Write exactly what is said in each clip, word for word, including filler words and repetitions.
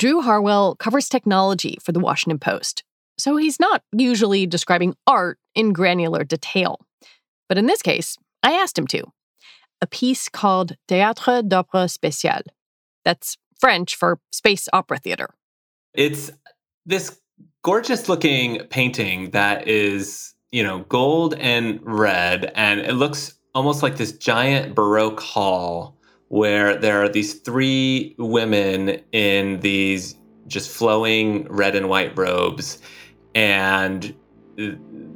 Drew Harwell covers technology for The Washington Post, so he's not usually describing art in granular detail. But in this case, I asked him to. A piece called Théâtre d'Opéra Spécial. That's French for space opera theater. It's this gorgeous-looking painting that is, you know, gold and red, and it looks almost like this giant Baroque hall where there are these three women in these just flowing red and white robes, and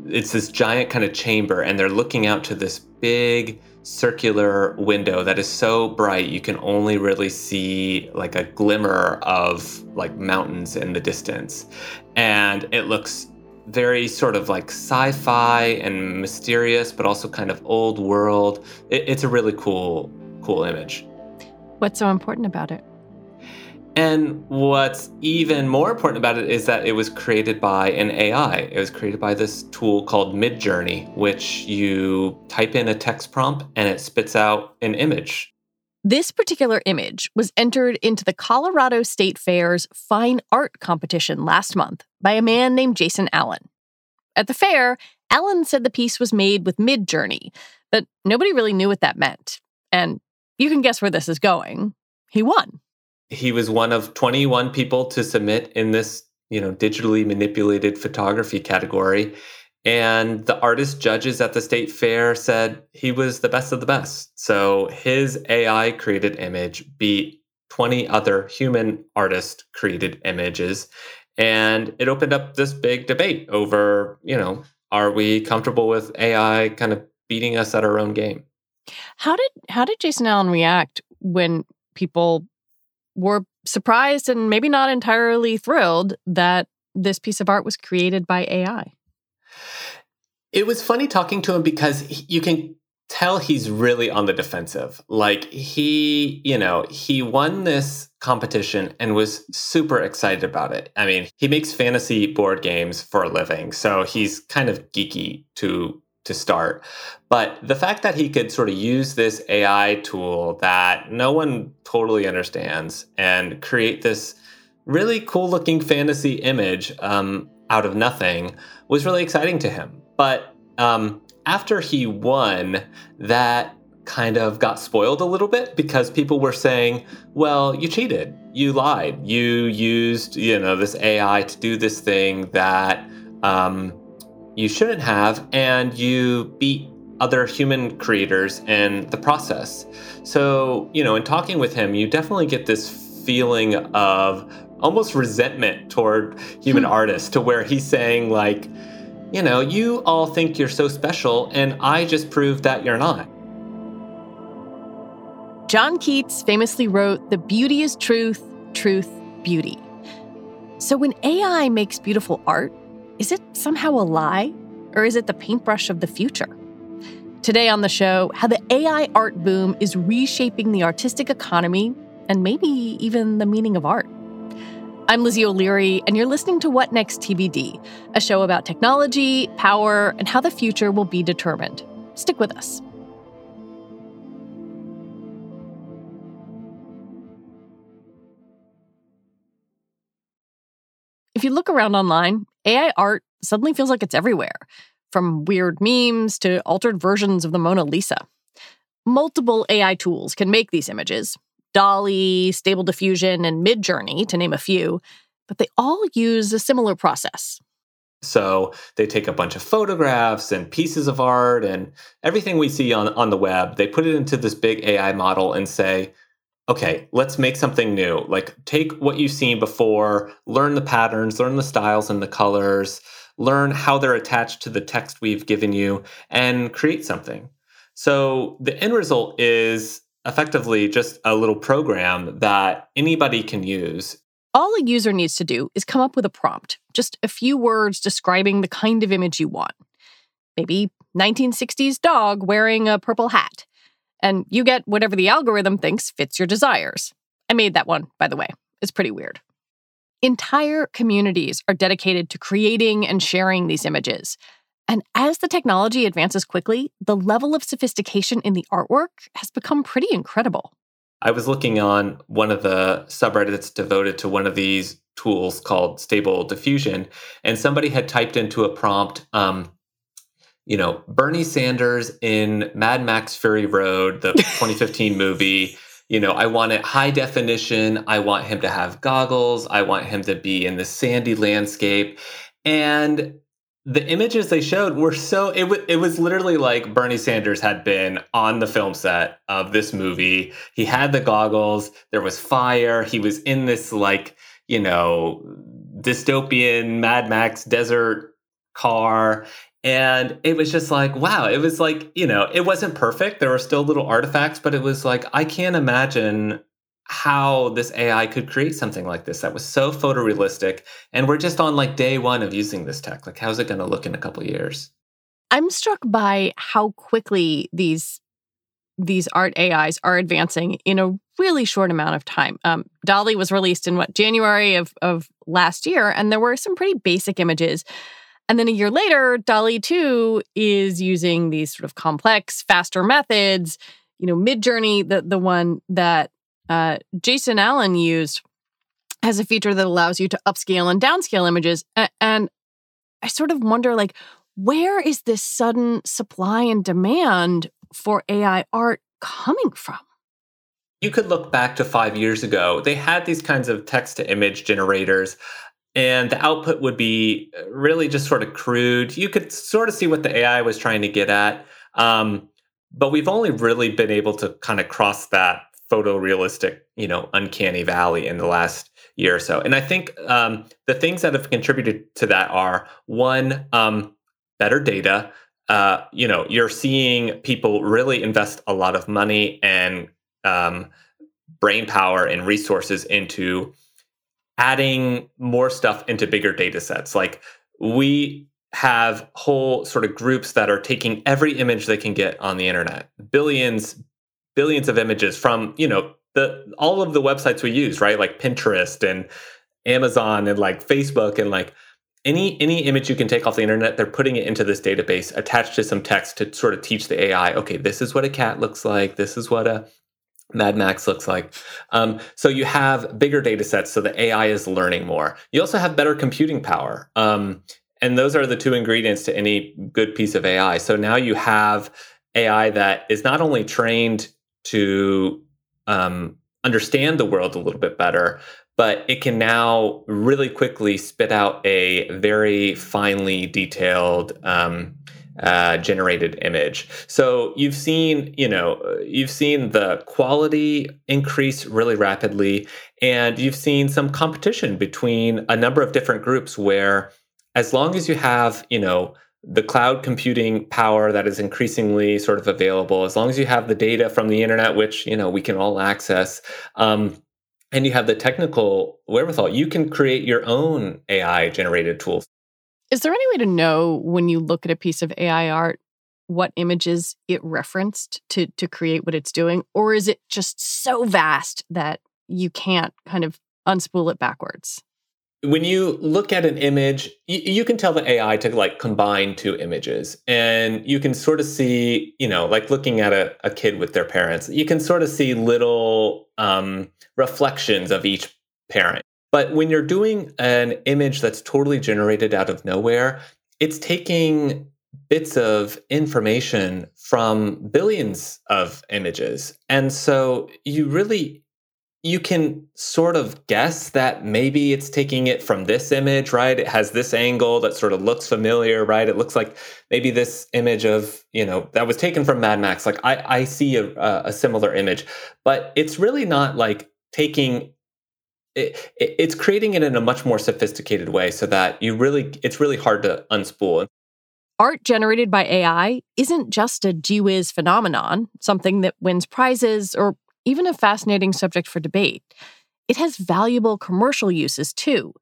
it's this giant kind of chamber, and they're looking out to this big circular window that is so bright you can only really see like a glimmer of like mountains in the distance. And it looks very sort of like sci-fi and mysterious, but also kind of old world. It, it's a really cool, cool image. What's so important about it? And what's even more important about it is that it was created by an A I. It was created by this tool called Midjourney, which you type in a text prompt and it spits out an image. This particular image was entered into the Colorado State Fair's Fine Art competition last month by a man named Jason Allen. At the fair, Allen said the piece was made with Midjourney, but nobody really knew what that meant. And you can guess where this is going. He won. He was one of twenty-one people to submit in this, you know, digitally manipulated photography category. And the artist judges at the state fair said he was the best of the best. So his A I-created image beat twenty other human artist-created images. And it opened up this big debate over, you know, are we comfortable with A I kind of beating us at our own game? How did how did Jason Allen react when people were surprised and maybe not entirely thrilled that this piece of art was created by A I? It was funny talking to him because he, you can tell he's really on the defensive. Like he, you know, he won this competition and was super excited about it. I mean, he makes fantasy board games for a living, so he's kind of geeky to to start. But the fact that he could sort of use this A I tool that no one totally understands and create this really cool-looking fantasy image um, out of nothing was really exciting to him. But um, after he won, that kind of got spoiled a little bit because people were saying, well, you cheated, you lied, you used, you know, this A I to do this thing that um, you shouldn't have, and you beat other human creators in the process. So, you know, in talking with him, you definitely get this feeling of almost resentment toward human artists, to where he's saying, like, you know, you all think you're so special, and I just proved that you're not. John Keats famously wrote, "The beauty is truth, truth, beauty." So when A I makes beautiful art, is it somehow a lie? Or is it the paintbrush of the future? Today on the show, how the A I art boom is reshaping the artistic economy and maybe even the meaning of art. I'm Lizzie O'Leary, and you're listening to What Next T B D, a show about technology, power, and how the future will be determined. Stick with us. If you look around online, A I art suddenly feels like it's everywhere, from weird memes to altered versions of the Mona Lisa. Multiple A I tools can make these images. DALL-E, Stable Diffusion, and Midjourney, to name a few, but they all use a similar process. So they take a bunch of photographs and pieces of art and everything we see on, on the web. They put it into this big A I model and say, okay, let's make something new. Like, take what you've seen before, learn the patterns, learn the styles and the colors, learn how they're attached to the text we've given you, and create something. So the end result is effectively just a little program that anybody can use. All a user needs to do is come up with a prompt, just a few words describing the kind of image you want. Maybe nineteen sixties dog wearing a purple hat. And you get whatever the algorithm thinks fits your desires. I made that one, by the way. It's pretty weird. Entire communities are dedicated to creating and sharing these images. And as the technology advances quickly, the level of sophistication in the artwork has become pretty incredible. I was looking on one of the subreddits devoted to one of these tools called Stable Diffusion, and somebody had typed into a prompt, um, you know, Bernie Sanders in Mad Max Fury Road, the twenty fifteen movie. You know, I want it high definition. I want him to have goggles. I want him to be in the sandy landscape. And the images they showed were so, it, w- it was literally like Bernie Sanders had been on the film set of this movie. He had the goggles. There was fire. He was in this, like, you know, dystopian Mad Max desert car. And it was just like, wow, it was like, you know, it wasn't perfect. There were still little artifacts, but it was like, I can't imagine how this A I could create something like this that was so photorealistic. And we're just on like day one of using this tech. Like, how's it going to look in a couple of years? I'm struck by how quickly these these art A Is are advancing in a really short amount of time. Um, DALL-E was released in what, January of, of last year, and there were some pretty basic images. And then a year later, DALL-E two is using these sort of complex, faster methods. You know, Midjourney, the the one that uh, Jason Allen used, has a feature that allows you to upscale and downscale images. A- and I sort of wonder, like, where is this sudden supply and demand for A I art coming from? You could look back to five years ago. They had these kinds of text-to-image generators, and the output would be really just sort of crude. You could sort of see what the A I was trying to get at. Um, but we've only really been able to kind of cross that photorealistic, you know, uncanny valley in the last year or so. And I think um, the things that have contributed to that are, one, um, better data. Uh, you know, you're seeing people really invest a lot of money and um, brain power and resources into adding more stuff into bigger data sets. Like, we have whole sort of groups that are taking every image they can get on the internet, billions, billions of images from, you know, the all of the websites we use, right? Like Pinterest and Amazon and like Facebook and like any any image you can take off the internet, they're putting it into this database attached to some text to sort of teach the A I, okay, this is what a cat looks like, this is what a Mad Max looks like. Um, so you have bigger data sets, so the A I is learning more. You also have better computing power. Um, and those are the two ingredients to any good piece of A I. So now you have A I that is not only trained to um, understand the world a little bit better, but it can now really quickly spit out a very finely detailed um, Uh, generated image. So you've seen, you know, you've seen the quality increase really rapidly, and you've seen some competition between a number of different groups where, as long as you have, you know, the cloud computing power that is increasingly sort of available, as long as you have the data from the internet, which, you know, we can all access, um, and you have the technical wherewithal, you can create your own A I generated tools. Is there any way to know when you look at a piece of A I art what images it referenced to to create what it's doing? Or is it just so vast that you can't kind of unspool it backwards? When you look at an image, you, you can tell the A I to like combine two images. And you can sort of see, you know, like looking at a, a kid with their parents, you can sort of see little um, reflections of each parent. But when you're doing an image that's totally generated out of nowhere, it's taking bits of information from billions of images. And so you really, you can sort of guess that maybe it's taking it from this image, right? It has this angle that sort of looks familiar, right? It looks like maybe this image of, you know, that was taken from Mad Max. Like, I, I see a, a similar image, but it's really not like taking It, it, it's creating it in a much more sophisticated way so that you really, it's really hard to unspool. Art generated by A I isn't just a gee whiz phenomenon, something that wins prizes or even a fascinating subject for debate. It has valuable commercial uses too,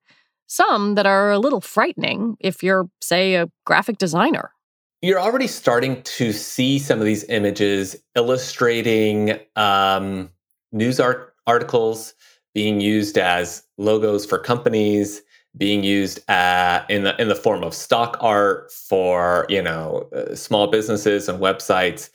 some that are a little frightening if you're, say, a graphic designer. You're already starting to see some of these images illustrating um, news art- articles, being used as logos for companies, being used uh, in the in the form of stock art for, you know, uh, small businesses and websites,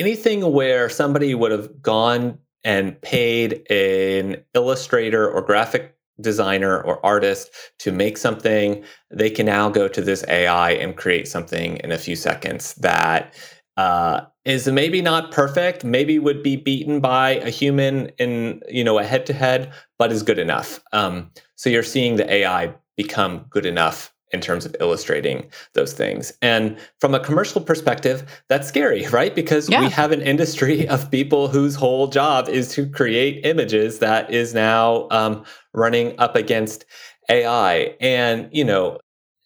anything where somebody would have gone and paid an illustrator or graphic designer or artist to make something, they can now go to this A I and create something in a few seconds that uh, is maybe not perfect, maybe would be beaten by a human in, you know, a head-to-head, but is good enough. Um, so you're seeing the A I become good enough in terms of illustrating those things. And from a commercial perspective, that's scary, right? Because yeah. we have an industry of people whose whole job is to create images that is now um, running up against A I. And, you know,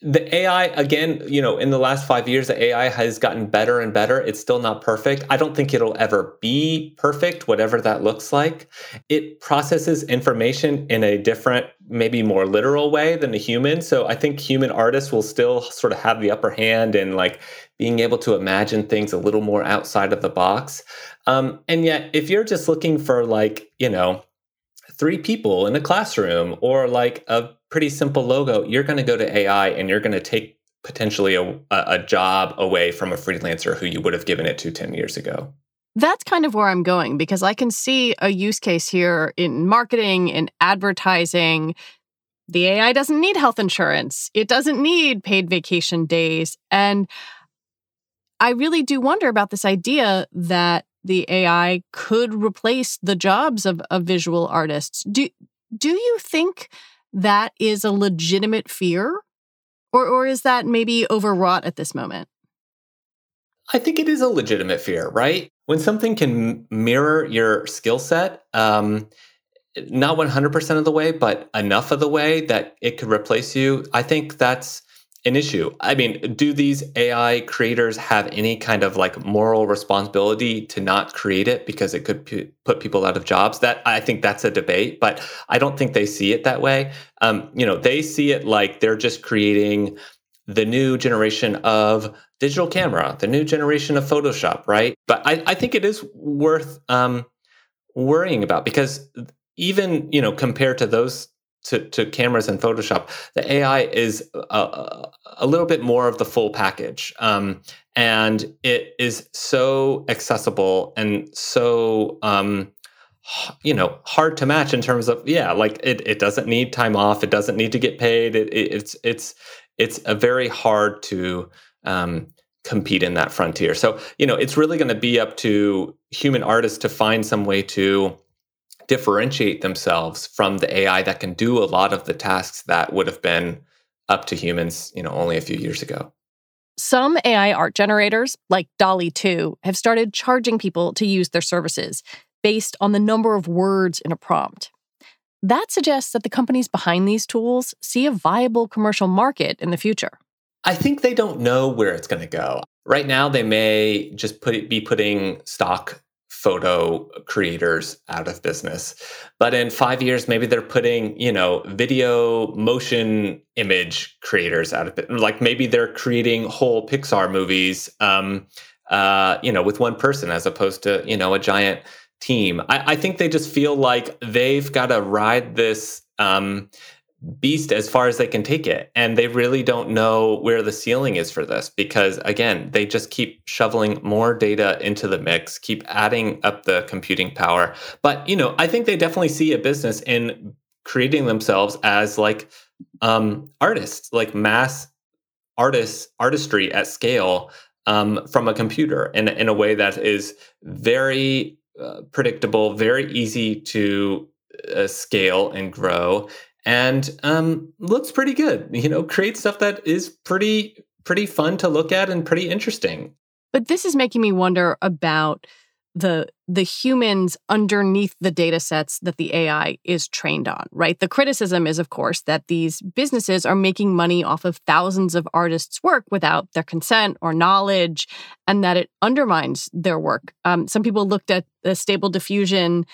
the A I, again, you know, in the last five years, the A I has gotten better and better. It's still not perfect. I don't think it'll ever be perfect, whatever that looks like. It processes information in a different, maybe more literal way than a human. So I think human artists will still sort of have the upper hand in like being able to imagine things a little more outside of the box. Um, and yet, if you're just looking for like, you know, three people in a classroom or like a pretty simple logo, you're going to go to A I and you're going to take potentially a, a job away from a freelancer who you would have given it to ten years ago. That's kind of where I'm going, because I can see a use case here in marketing, in advertising. The A I doesn't need health insurance. It doesn't need paid vacation days. And I really do wonder about this idea that the A I could replace the jobs of, of visual artists. Do, do you think that is a legitimate fear? Or, or is that maybe overwrought at this moment? I think it is a legitimate fear, right? When something can mirror your skill set, um, not one hundred percent of the way, but enough of the way that it could replace you, I think that's an issue. I mean, do these A I creators have any kind of like moral responsibility to not create it because it could p- put people out of jobs? That I think that's a debate, but I don't think they see it that way. Um, you know, they see it like they're just creating the new generation of digital camera, the new generation of Photoshop, right? But I, I think it is worth um, worrying about, because even, you know, compared to those To, to cameras and Photoshop, the A I is a, a little bit more of the full package. Um, and it is so accessible and so, um, you know, hard to match in terms of, yeah, like it, it doesn't need time off. It doesn't need to get paid. It, it, it's it's it's a very hard to um, compete in that frontier. So, you know, it's really going to be up to human artists to find some way to differentiate themselves from the A I that can do a lot of the tasks that would have been up to humans, you know, only a few years ago. Some A I art generators, like DALL-E two, have started charging people to use their services based on the number of words in a prompt. That suggests that the companies behind these tools see a viable commercial market in the future. I think they don't know where it's going to go. Right now, they may just put it, be putting stock photo creators out of business. But in five years, maybe they're putting, you know, video motion image creators out of business. Like maybe they're creating whole Pixar movies, um, uh, you know, with one person as opposed to, you know, a giant team. I, I think they just feel like they've got to ride this um, beast as far as they can take it. And they really don't know where the ceiling is for this, because again, they just keep shoveling more data into the mix, keep adding up the computing power. But, you know, I think they definitely see a business in creating themselves as like um, artists, like mass artists, artistry at scale um, from a computer in, in a way that is very uh, predictable, very easy to uh, scale and grow. And um, looks pretty good, you know, create stuff that is pretty, pretty fun to look at and pretty interesting. But this is making me wonder about the the humans underneath the data sets that the A I is trained on, right? The criticism is, of course, that these businesses are making money off of thousands of artists' work without their consent or knowledge, and that it undermines their work. Um, some people looked at the Stable Diffusion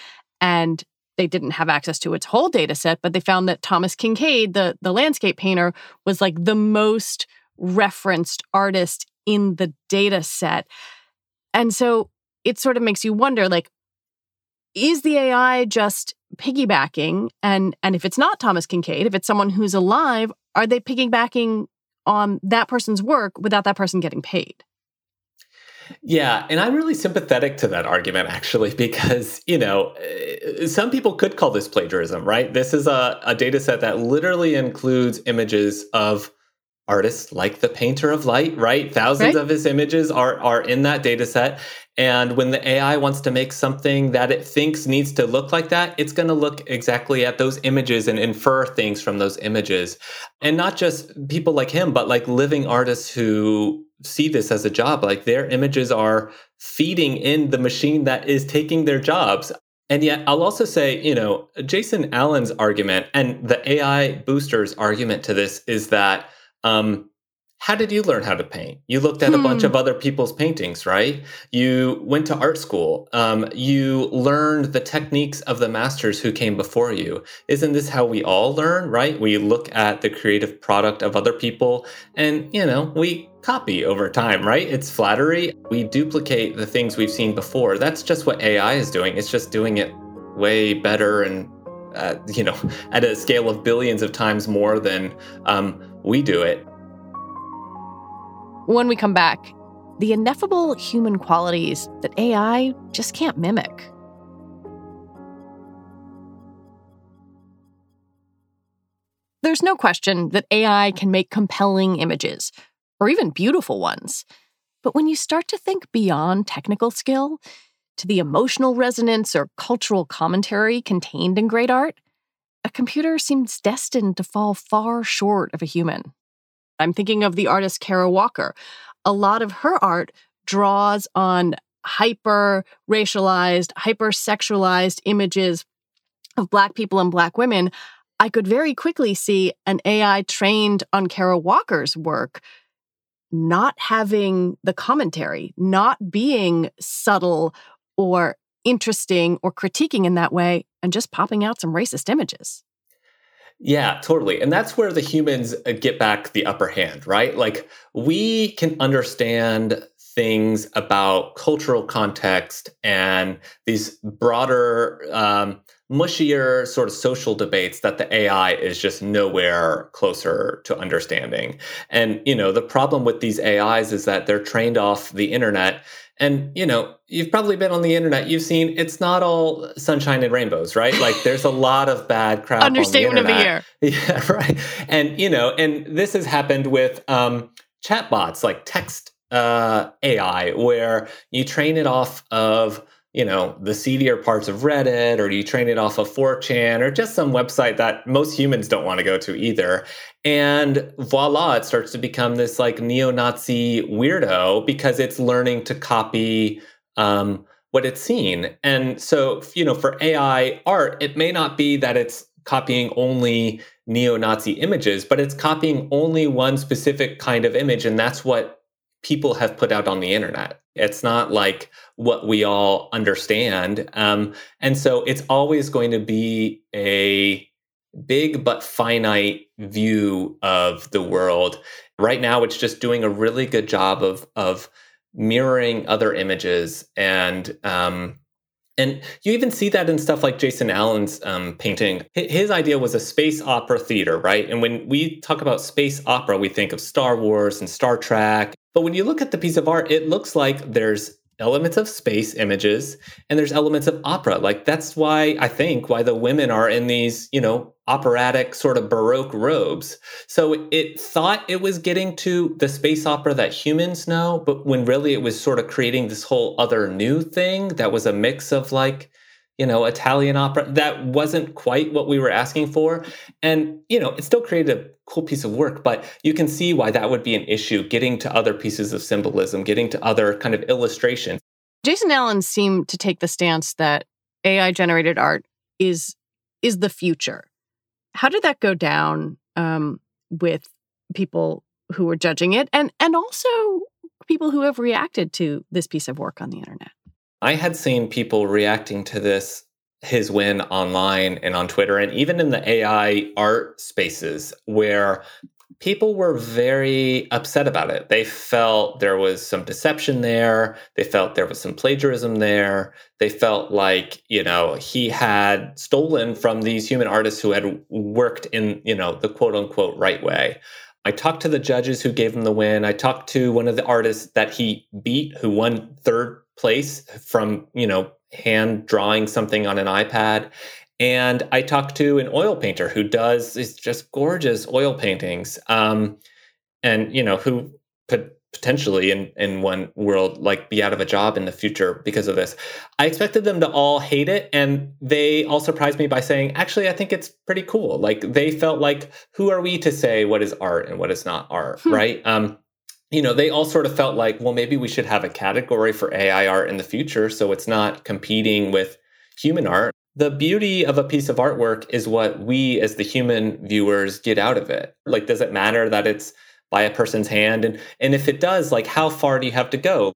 and they didn't have access to its whole data set, but they found that Thomas Kinkade, the, the landscape painter, was like the most referenced artist in the data set. And so it sort of makes you wonder, like, is the A I just piggybacking? And, and if it's not Thomas Kinkade, if it's someone who's alive, are they piggybacking on that person's work without that person getting paid? Yeah, and I'm really sympathetic to that argument, actually, because, you know, some people could call this plagiarism, right? This is a, a data set that literally includes images of artists like the painter of light, right? Thousands right. of his images are are in that data set. And when the A I wants to make something that it thinks needs to look like that, it's going to look exactly at those images and infer things from those images. And not just people like him, but like living artists who see this as a job, like their images are feeding in the machine that is taking their jobs. And yet I'll also say, you know, Jason Allen's argument and the A I booster's argument to this is that Um, how did you learn how to paint? You looked at hmm. a bunch of other people's paintings, right? You went to art school. Um, you learned the techniques of the masters who came before you. Isn't this how we all learn, right? We look at the creative product of other people and, you know, we copy over time, right? It's flattery. We duplicate the things we've seen before. That's just what A I is doing. It's just doing it way better and, uh, you know, at a scale of billions of times more than um, we do it. When we come back, the ineffable human qualities that A I just can't mimic. There's no question that A I can make compelling images, or even beautiful ones. But when you start to think beyond technical skill, to the emotional resonance or cultural commentary contained in great art, a computer seems destined to fall far short of a human. I'm thinking of the artist Kara Walker. A lot of her art draws on hyper-racialized, hyper-sexualized images of Black people and Black women. I could very quickly see an A I trained on Kara Walker's work not having the commentary, not being subtle or interesting or critiquing in that way, and just popping out some racist images. Yeah, totally. And that's where the humans get back the upper hand, right? Like, we can understand things about cultural context and these broader, um, mushier sort of social debates that the A I is just nowhere closer to understanding. And, you know, the problem with these A Is is that they're trained off the internet. And, you know, you've probably been on the internet. You've seen it's not all sunshine and rainbows, right? Like, there's a lot of bad crap on the internet. Understatement of the year. Yeah, right. And, you know, and this has happened with um, chatbots, like text uh, A I, where you train it off of, you know, the seedier parts of Reddit, or you train it off of four chan, or just some website that most humans don't want to go to either. And voila, it starts to become this like neo-Nazi weirdo because it's learning to copy um, what it's seen. And so, you know, for A I art, it may not be that it's copying only neo-Nazi images, but it's copying only one specific kind of image. And that's what people have put out on the internet. It's not like what we all understand. Um, and so it's always going to be a big but finite view of the world. Right now, it's just doing a really good job of of mirroring other images. And um, and you even see that in stuff like Jason Allen's um, painting. His idea was a space opera theater, right? And when we talk about space opera, we think of Star Wars and Star Trek. But when you look at the piece of art, it looks like there's elements of space images and there's elements of opera. Like, that's why I think why the women are in these, you know, operatic sort of Baroque robes. So it thought it was getting to the space opera that humans know, but when really it was sort of creating this whole other new thing that was a mix of, like, you know, Italian opera. That wasn't quite what we were asking for. And, you know, it still created a cool piece of work, but you can see why that would be an issue, getting to other pieces of symbolism, getting to other kind of illustration. Jason Allen seemed to take the stance that A I-generated art is is the future. How did that go down um, with people who were judging it and and also people who have reacted to this piece of work on the internet? I had seen people reacting to this, his win, online and on Twitter, and even in the A I art spaces, where people were very upset about it. They felt there was some deception there. They felt there was some plagiarism there. They felt like, you know, he had stolen from these human artists who had worked in, you know, the quote unquote right way. I talked to the judges who gave him the win. I talked to one of the artists that he beat, who won third place from, you know, hand drawing something on an iPad. And I talked to an oil painter who does is just gorgeous oil paintings. Um, and, you know, who could potentially in, in one world, like, be out of a job in the future because of this. I expected them to all hate it. And they all surprised me by saying, actually, I think it's pretty cool. Like, they felt like, who are we to say what is art and what is not art, hmm. right? Um, you know, they all sort of felt like, well, maybe we should have a category for A I art in the future, so it's not competing with human art. The beauty of a piece of artwork is what we as the human viewers get out of it. Like, does it matter that it's by a person's hand? And, and if it does, like, how far do you have to go?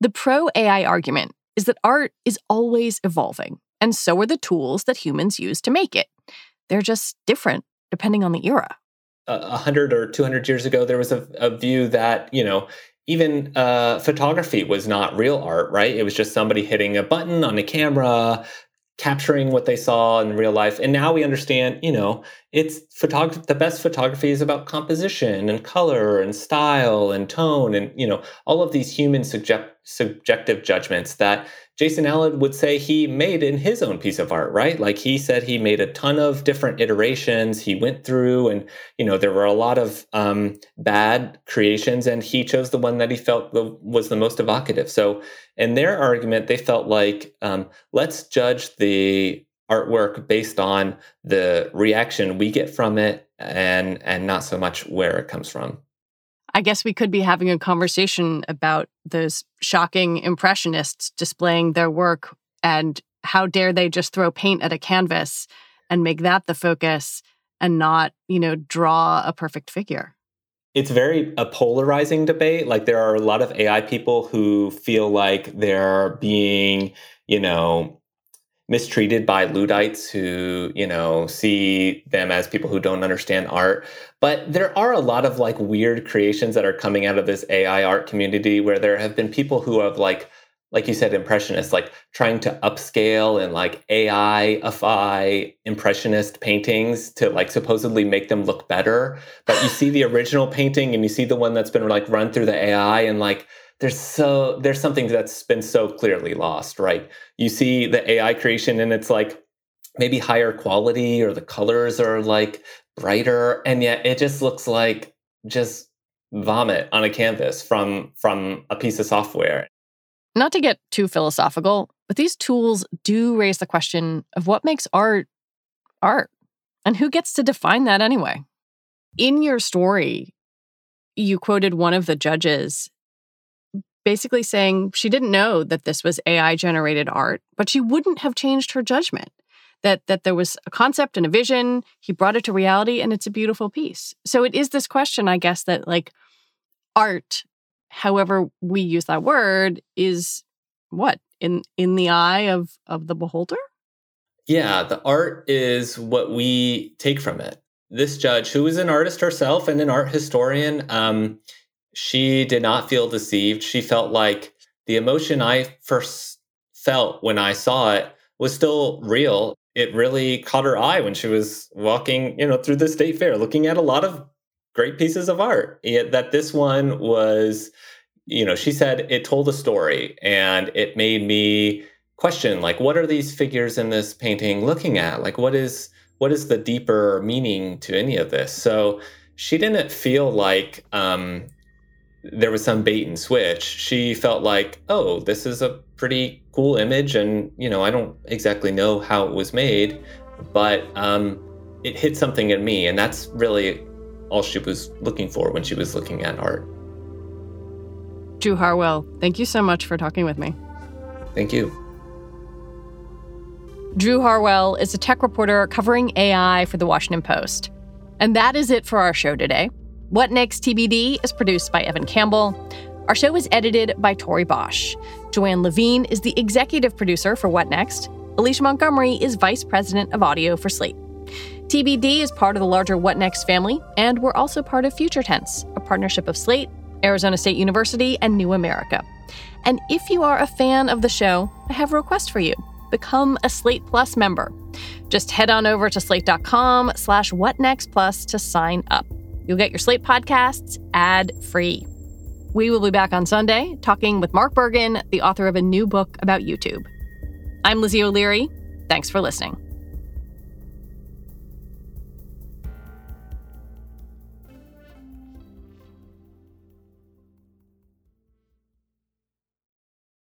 The pro-A I argument is that art is always evolving, and so are the tools that humans use to make it. They're just different depending on the era. A hundred or two hundred years ago, there was a, a view that, you know, even uh, photography was not real art, right? It was just somebody hitting a button on a camera, capturing what they saw in real life. And now we understand, you know, it's photog- the best photography is about composition and color and style and tone and, you know, all of these human subject- subjective judgments that Jason Allen would say he made in his own piece of art, right? Like, he said he made a ton of different iterations. He went through and, you know, there were a lot of um, bad creations, and he chose the one that he felt the, was the most evocative. So in their argument, they felt like, um, let's judge the artwork based on the reaction we get from it and and not so much where it comes from. I guess we could be having a conversation about those shocking impressionists displaying their work, and how dare they just throw paint at a canvas and make that the focus and not, you know, draw a perfect figure. It's very a polarizing debate. Like, there are a lot of A I people who feel like they're being, you know, mistreated by Luddites who, you know, see them as people who don't understand art. But there are a lot of, like, weird creations that are coming out of this A I art community, where there have been people who have, like, like you said, impressionists, like, trying to upscale and, like, A I-ify impressionist paintings to, like, supposedly make them look better. But you see the original painting and you see the one that's been, like, run through the A I, and, like, There's so there's something that's been so clearly lost, right? You see the A I creation and it's like maybe higher quality, or the colors are, like, brighter, and yet it just looks like just vomit on a canvas from from a piece of software. Not to get too philosophical, but these tools do raise the question of what makes art art and who gets to define that anyway. In your story, you quoted one of the judges basically saying she didn't know that this was A I-generated art, but she wouldn't have changed her judgment, that that there was a concept and a vision, he brought it to reality, and it's a beautiful piece. So it is this question, I guess, that, like, art, however we use that word, is what? In in the eye of, of the beholder? Yeah, the art is what we take from it. This judge, who is an artist herself and an art historian, um, she did not feel deceived. She felt like the emotion I first felt when I saw it was still real. It really caught her eye when she was walking, you know, through the state fair, looking at a lot of great pieces of art. Yet that this one was, you know, she said it told a story, and it made me question, like, what are these figures in this painting looking at? Like, what is what is the deeper meaning to any of this? So she didn't feel like um, there was some bait and switch. She felt like, oh, this is a pretty cool image, and, you know, I don't exactly know how it was made, but um, it hit something in me, and that's really all she was looking for when she was looking at art. Drew Harwell, thank you so much for talking with me. Thank you. Drew Harwell is a tech reporter covering A I for The Washington Post. And that is it for our show today. What Next T B D is produced by Evan Campbell. Our show is edited by Tori Bosch. Joanne Levine is the executive producer for What Next. Alicia Montgomery is vice president of audio for Slate. T B D is part of the larger What Next family, and we're also part of Future Tense, a partnership of Slate, Arizona State University, and New America. And if you are a fan of the show, I have a request for you. Become a Slate Plus member. Just head on over to slate dot com slash whatnextplus to sign up. You'll get your Slate podcasts ad-free. We will be back on Sunday talking with Mark Bergen, the author of a new book about YouTube. I'm Lizzie O'Leary. Thanks for listening.